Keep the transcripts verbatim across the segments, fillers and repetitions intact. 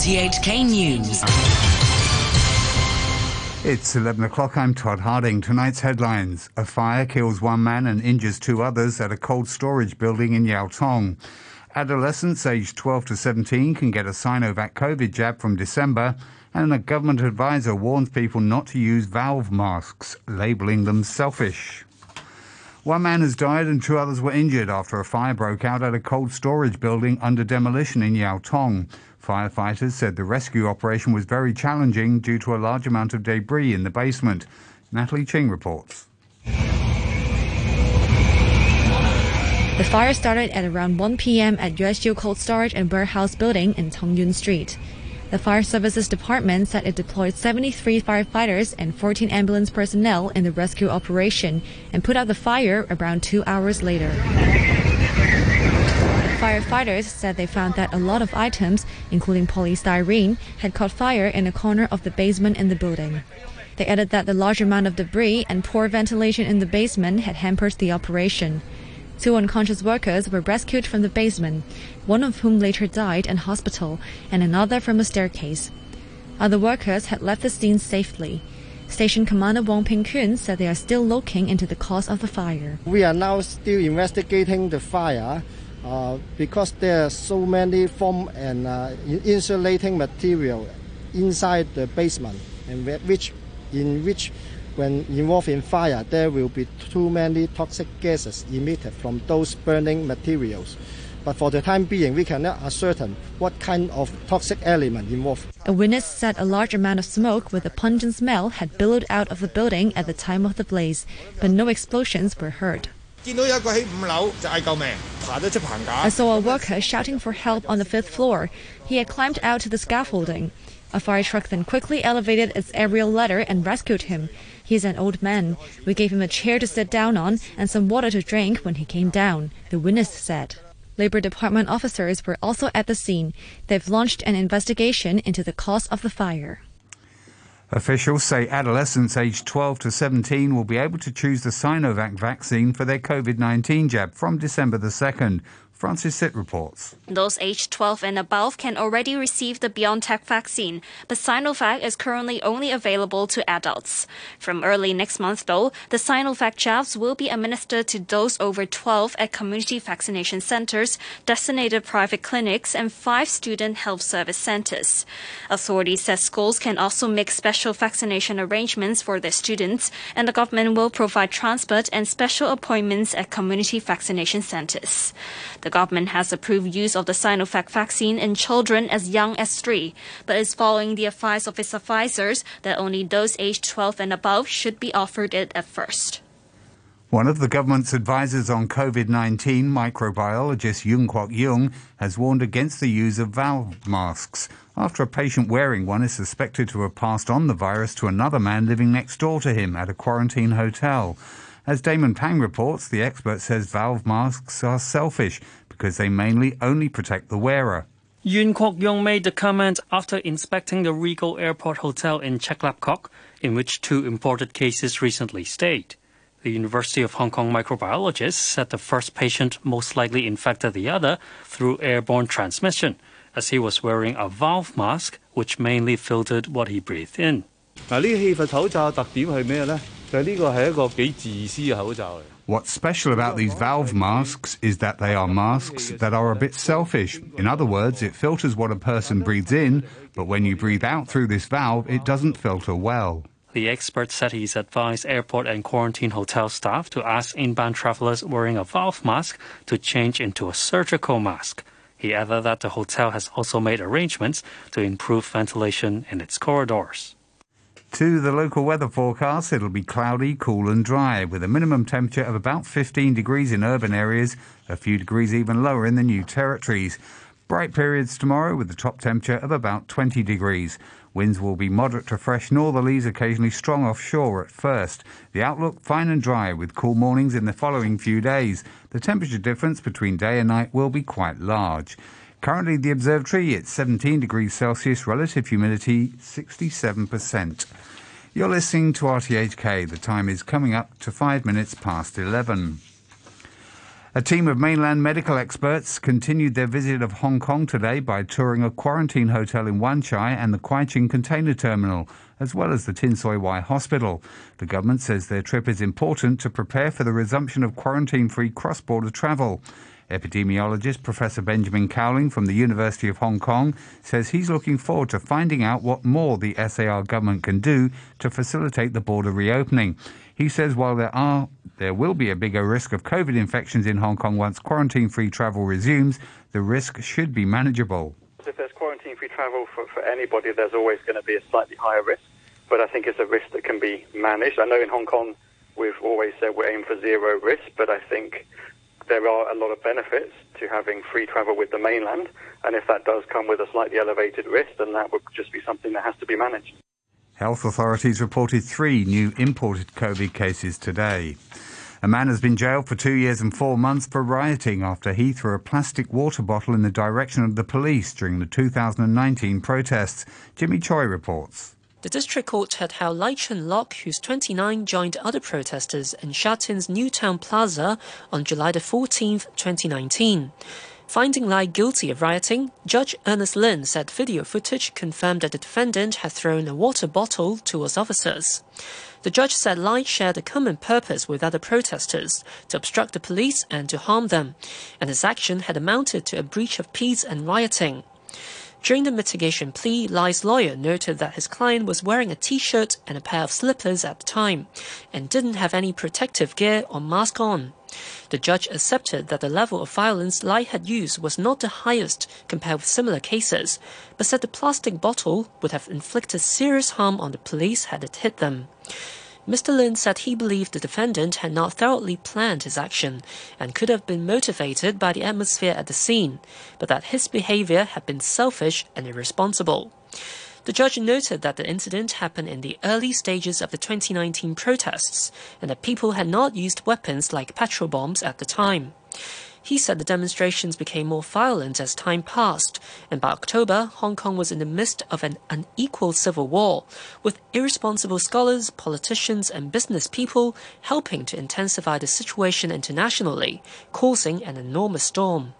R T H K News. It's eleven o'clock. I'm Todd Harding. Tonight's headlines. A fire kills one man and injures two others at a cold storage building in Yau Tong. Adolescents aged twelve to seventeen can get a Sinovac COVID jab from December, and a government advisor warns people not to use valve masks, labelling them selfish. One man has died and two others were injured after a fire broke out at a cold storage building under demolition in Yau Tong. Firefighters said the rescue operation was very challenging due to a large amount of debris in the basement. Natalie Ching reports. The fire started at around one p m at Yuexiu Cold Storage and Warehouse building in Tongyun Street. The Fire Services Department said it deployed seventy-three firefighters and fourteen ambulance personnel in the rescue operation and put out the fire around two hours later. Firefighters said they found that a lot of items, including polystyrene, had caught fire in a corner of the basement in the building. They added that the large amount of debris and poor ventilation in the basement had hampered the operation. Two unconscious workers were rescued from the basement, one of whom later died in hospital and another from a staircase. Other workers had left the scene safely. Station Commander Wong Ping Kun said they are still looking into the cause of the fire. We are now still investigating the fire uh, because there are so many foam and uh, insulating material inside the basement, and which, in which when involved in fire, there will be too many toxic gases emitted from those burning materials. But for the time being, we cannot ascertain what kind of toxic element involved. A witness said a large amount of smoke with a pungent smell had billowed out of the building at the time of the blaze, but no explosions were heard. I saw a worker shouting for help on the fifth floor. He had climbed out to the scaffolding. A fire truck then quickly elevated its aerial ladder and rescued him. He's an old man. We gave him a chair to sit down on and some water to drink when he came down, the witness said. Labor Department officers were also at the scene. They've launched an investigation into the cause of the fire. Officials say adolescents aged twelve to seventeen will be able to choose the Sinovac vaccine for their COVID nineteen jab from December the second. Francis Sit reports. Those aged twelve and above can already receive the BioNTech vaccine, but Sinovac is currently only available to adults. From early next month, though, the Sinovac jabs will be administered to those over twelve at community vaccination centers, designated private clinics, and five student health service centers. Authorities said schools can also make special vaccination arrangements for their students, and the government will provide transport and special appointments at community vaccination centers. The The government has approved use of the Sinovac vaccine in children as young as three, but is following the advice of its advisors that only those aged twelve and above should be offered it at first. One of the government's advisors on COVID nineteen, microbiologist Yung Kwok-Yung, has warned against the use of valve masks after a patient wearing one is suspected to have passed on the virus to another man living next door to him at a quarantine hotel. As Damon Pang reports, the expert says valve masks are selfish because they mainly only protect the wearer. Yung Kwok-Yung made the comment after inspecting the Regal Airport Hotel in Chek Lap Kok, in which two imported cases recently stayed. The University of Hong Kong microbiologist said the first patient most likely infected the other through airborne transmission, as he was wearing a valve mask which mainly filtered what he breathed in. What's special about these valve masks is that they are masks that are a bit selfish. In other words, it filters what a person breathes in, but when you breathe out through this valve, it doesn't filter well. The expert said he's advised airport and quarantine hotel staff to ask inbound travelers wearing a valve mask to change into a surgical mask. He added that the hotel has also made arrangements to improve ventilation in its corridors. To the local weather forecast, it'll be cloudy, cool and dry, with a minimum temperature of about fifteen degrees in urban areas, a few degrees even lower in the New Territories. Bright periods tomorrow with the top temperature of about twenty degrees. Winds will be moderate to fresh northerlies, occasionally strong offshore at first. The outlook fine and dry with cool mornings in the following few days. The temperature difference between day and night will be quite large. Currently, the observatory, it's seventeen degrees Celsius, relative humidity sixty-seven percent. You're listening to R T H K. The time is coming up to five minutes past eleven. A team of mainland medical experts continued their visit of Hong Kong today by touring a quarantine hotel in Wan Chai and the Kwai Chung Container Terminal, as well as the Tin Shui Wai Hospital. The government says their trip is important to prepare for the resumption of quarantine-free cross-border travel. Epidemiologist Professor Benjamin Cowling from the University of Hong Kong says he's looking forward to finding out what more the S A R government can do to facilitate the border reopening. He says while there are there will be a bigger risk of COVID infections in Hong Kong once quarantine-free travel resumes, the risk should be manageable. If there's quarantine-free travel for, for anybody, there's always going to be a slightly higher risk, but I think it's a risk that can be managed. I know in Hong Kong we've always said we're aiming for zero risk, but I think there are a lot of benefits to having free travel with the mainland, and if that does come with a slightly elevated risk, then that would just be something that has to be managed. Health authorities reported three new imported COVID cases today. A man has been jailed for two years and four months for rioting after he threw a plastic water bottle in the direction of the police during the two thousand nineteen protests. Jimmy Choi reports. The district court heard how Lai Chun Lok, who's twenty-nine, joined other protesters in Sha Tin's Newtown Plaza on July the fourteenth, twenty nineteen. Finding Lai guilty of rioting, Judge Ernest Lin said video footage confirmed that the defendant had thrown a water bottle towards officers. The judge said Lai shared a common purpose with other protesters, to obstruct the police and to harm them, and his action had amounted to a breach of peace and rioting. During the mitigation plea, Lai's lawyer noted that his client was wearing a t-shirt and a pair of slippers at the time and didn't have any protective gear or mask on. The judge accepted that the level of violence Lai had used was not the highest compared with similar cases, but said the plastic bottle would have inflicted serious harm on the police had it hit them. Mister Lin said he believed the defendant had not thoroughly planned his action and could have been motivated by the atmosphere at the scene, but that his behavior had been selfish and irresponsible. The judge noted that the incident happened in the early stages of the twenty nineteen protests and that people had not used weapons like petrol bombs at the time. He said the demonstrations became more violent as time passed, and by October, Hong Kong was in the midst of an unequal civil war, with irresponsible scholars, politicians and business people helping to intensify the situation internationally, causing an enormous storm.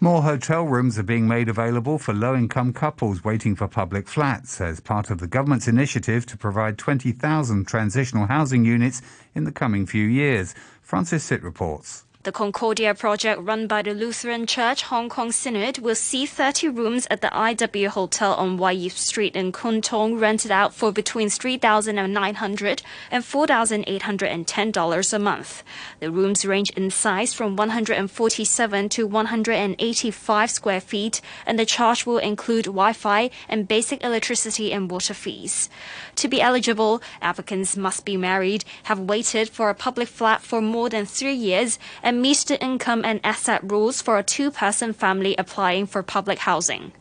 More hotel rooms are being made available for low-income couples waiting for public flats as part of the government's initiative to provide twenty thousand transitional housing units in the coming few years. Francis Sit reports. The Concordia project run by the Lutheran Church Hong Kong Synod will see thirty rooms at the I W Hotel on Wai Yip Street in Kwun Tong rented out for between three thousand nine hundred dollars and four thousand eight hundred ten dollars a month. The rooms range in size from one hundred forty-seven to one hundred eighty-five square feet, and the charge will include Wi-Fi and basic electricity and water fees. To be eligible, applicants must be married, have waited for a public flat for more than three years, and meet the income and asset rules for a two-person family applying for public housing.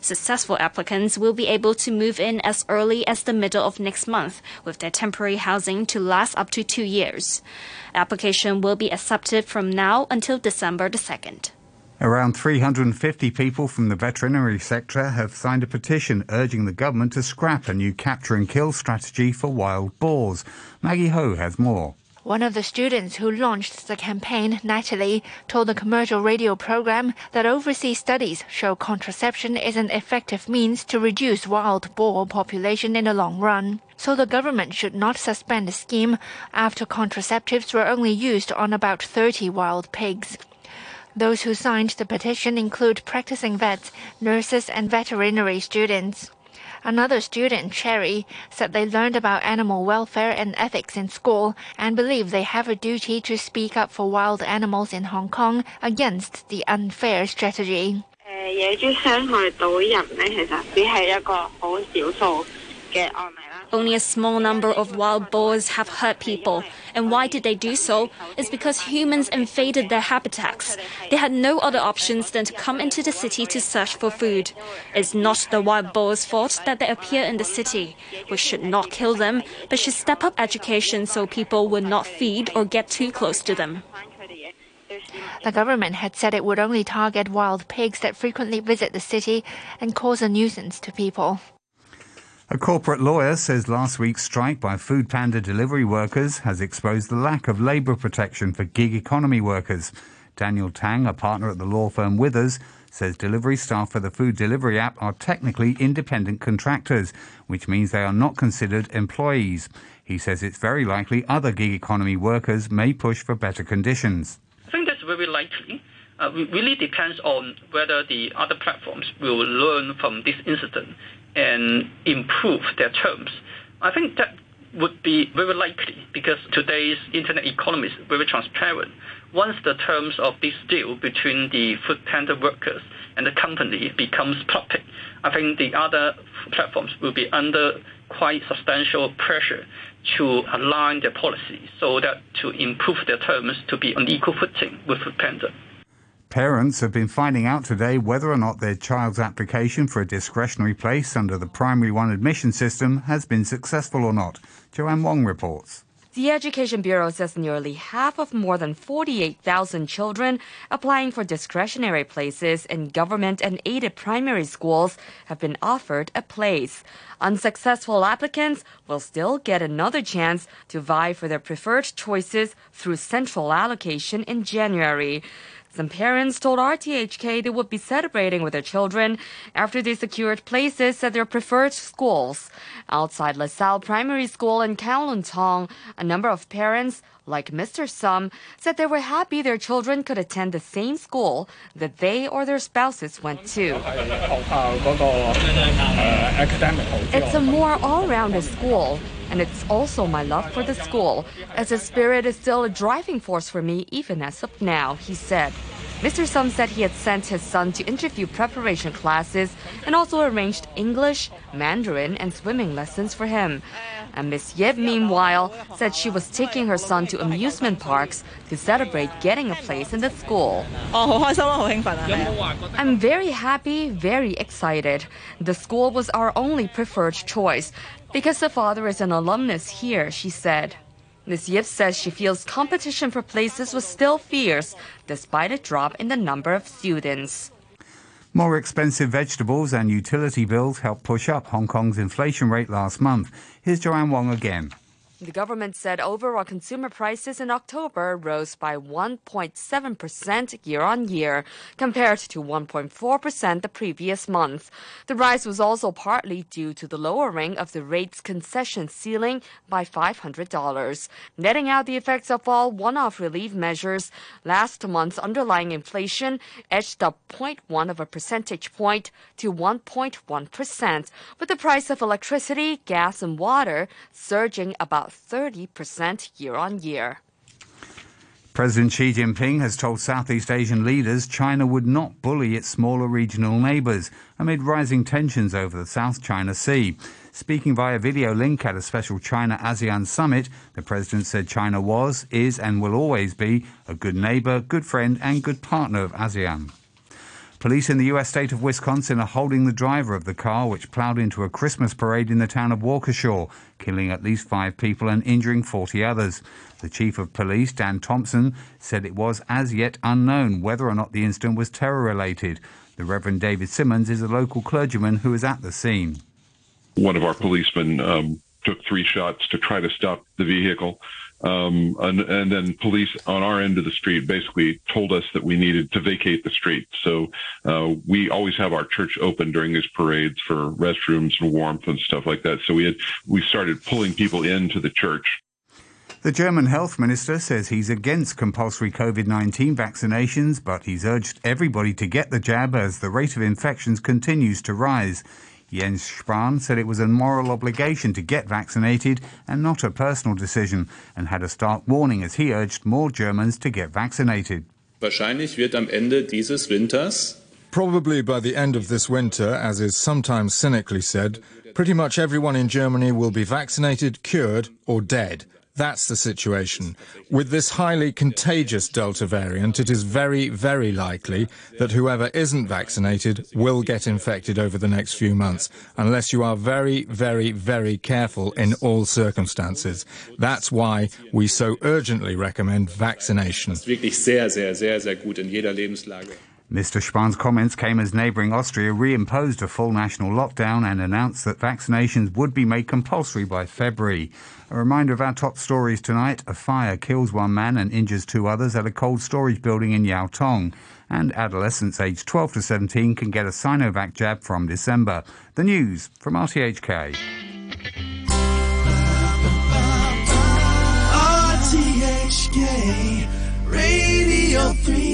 Successful applicants will be able to move in as early as the middle of next month, with their temporary housing to last up to two years. Application will be accepted from now until December the second. Around three hundred fifty people from the veterinary sector have signed a petition urging the government to scrap a new capture and kill strategy for wild boars. Maggie Ho has more. One of the students who launched the campaign, Natalie, told the commercial radio program that overseas studies show contraception is an effective means to reduce wild boar population in the long run. So the government should not suspend the scheme after contraceptives were only used on about thirty wild pigs. Those who signed the petition include practicing vets, nurses and veterinary students. Another student, Cherry, said they learned about animal welfare and ethics in school and believe they have a duty to speak up for wild animals in Hong Kong against the unfair strategy. Only a small number of wild boars have hurt people. And why did they do so? It's because humans invaded their habitats. They had no other options than to come into the city to search for food. It's not the wild boars' fault that they appear in the city. We should not kill them, but should step up education so people will not feed or get too close to them. The government had said it would only target wild pigs that frequently visit the city and cause a nuisance to people. A corporate lawyer says last week's strike by Foodpanda delivery workers has exposed the lack of labour protection for gig economy workers. Daniel Tang, a partner at the law firm Withers, says delivery staff for the food delivery app are technically independent contractors, which means they are not considered employees. He says it's very likely other gig economy workers may push for better conditions. I think that's very likely. Uh, it really depends on whether the other platforms will learn from this incident and improve their terms. I think that would be very likely because today's internet economy is very transparent. Once the terms of this deal between the Foodpanda workers and the company becomes public, I think the other platforms will be under quite substantial pressure to align their policy so that to improve their terms to be on equal footing with Foodpanda. Parents have been finding out today whether or not their child's application for a discretionary place under the Primary One admission system has been successful or not. Joanne Wong reports. The Education Bureau says nearly half of more than forty-eight thousand children applying for discretionary places in government and aided primary schools have been offered a place. Unsuccessful applicants will still get another chance to vie for their preferred choices through central allocation in January. Some parents told R T H K they would be celebrating with their children after they secured places at their preferred schools. Outside LaSalle Primary School in Kowloon Tong, a number of parents, like Mister Sum, said they were happy their children could attend the same school that they or their spouses went to. It's a more all-rounded school. And it's also my love for the school, as its spirit is still a driving force for me even as of now, he said. Mister Sum said he had sent his son to interview preparation classes and also arranged English, Mandarin, and swimming lessons for him. And Miss Yip, meanwhile, said she was taking her son to amusement parks to celebrate getting a place in the school. I'm very happy, very excited. The school was our only preferred choice. Because the father is an alumnus here, she said. Miz Yip says she feels competition for places was still fierce, despite a drop in the number of students. More expensive vegetables and utility bills helped push up Hong Kong's inflation rate last month. Here's Joanne Wong again. The government said overall consumer prices in October rose by one point seven percent year-on-year, compared to one point four percent the previous month. The rise was also partly due to the lowering of the rate's concession ceiling by five hundred dollars. Netting out the effects of all one-off relief measures, last month's underlying inflation edged up zero point one of a percentage point to one point one percent, with the price of electricity, gas and water surging about thirty percent year-on-year. President Xi Jinping has told Southeast Asian leaders China would not bully its smaller regional neighbours amid rising tensions over the South China Sea. Speaking via video link at a special China-ASEAN summit, the president said China was, is and will always be a good neighbour, good friend and good partner of ASEAN. Police in the U S state of Wisconsin are holding the driver of the car which ploughed into a Christmas parade in the town of Waukesha, killing at least five people and injuring forty others. The chief of police, Dan Thompson, said it was as yet unknown whether or not the incident was terror-related. The Reverend David Simmons is a local clergyman who is at the scene. One of our policemen um, took three shots to try to stop the vehicle. Um, and, and then police on our end of the street basically told us that we needed to vacate the street. So uh, we always have our church open during these parades for restrooms and warmth and stuff like that. So we had we started pulling people into the church. The German health minister says he's against compulsory COVID nineteen vaccinations, but he's urged everybody to get the jab as the rate of infections continues to rise. Jens Spahn said it was a moral obligation to get vaccinated and not a personal decision, and had a stark warning as he urged more Germans to get vaccinated. Wahrscheinlich wird am Ende dieses Winters. Probably by the end of this winter, as is sometimes cynically said, pretty much everyone in Germany will be vaccinated, cured or dead. That's the situation. With this highly contagious Delta variant, it is very, very likely that whoever isn't vaccinated will get infected over the next few months, unless you are very, very, very careful in all circumstances. That's why we so urgently recommend vaccination. Mister Spahn comments came as neighbouring Austria reimposed a full national lockdown and announced that vaccinations would be made compulsory by February. A reminder of our top stories tonight: a fire kills one man and injures two others at a cold storage building in Yau Tong. And adolescents aged twelve to seventeen can get a Sinovac jab from December. The news from R T H K. R T H K Radio three.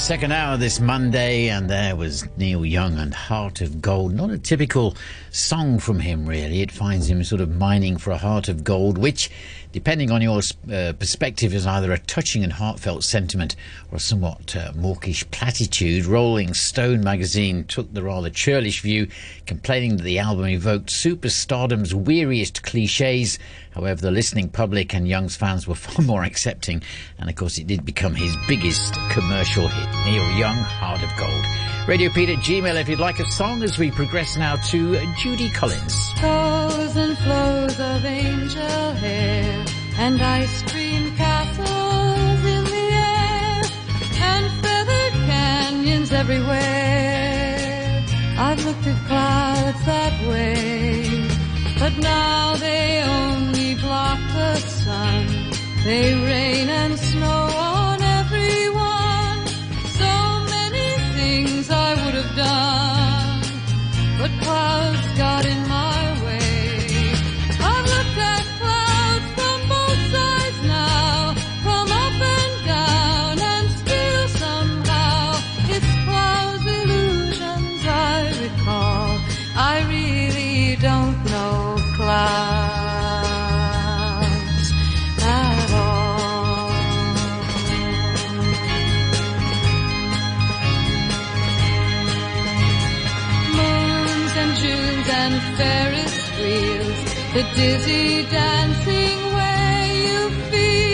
Second hour this Monday, and there was Neil Young and Heart of Gold. Not a typical song from him, really. It finds him sort of mining for a heart of gold, which, depending on your uh, perspective, is either a touching and heartfelt sentiment or a somewhat uh, mawkish platitude. Rolling Stone magazine took the rather churlish view, complaining that the album evoked superstardom's weariest cliches. However, the listening public and Young's fans were far more accepting, and of course it did become his biggest commercial hit. Neil Young, Heart of Gold. Radio Pete at Gmail if you'd like a song, as we progress now to Judy Collins. Flows and flows of angel hair, and ice cream castles in the air, and feathered canyons everywhere. I've looked at clouds that way, but now they only block the sun. They rain and snow on everyone. So many things I would have done, but clouds got in my way. I've looked at clouds from both sides now, from up and down, and still somehow it's clouds' illusions I recall. I really don't know clouds at all. Ferris wheels, the dizzy dancing way you feel.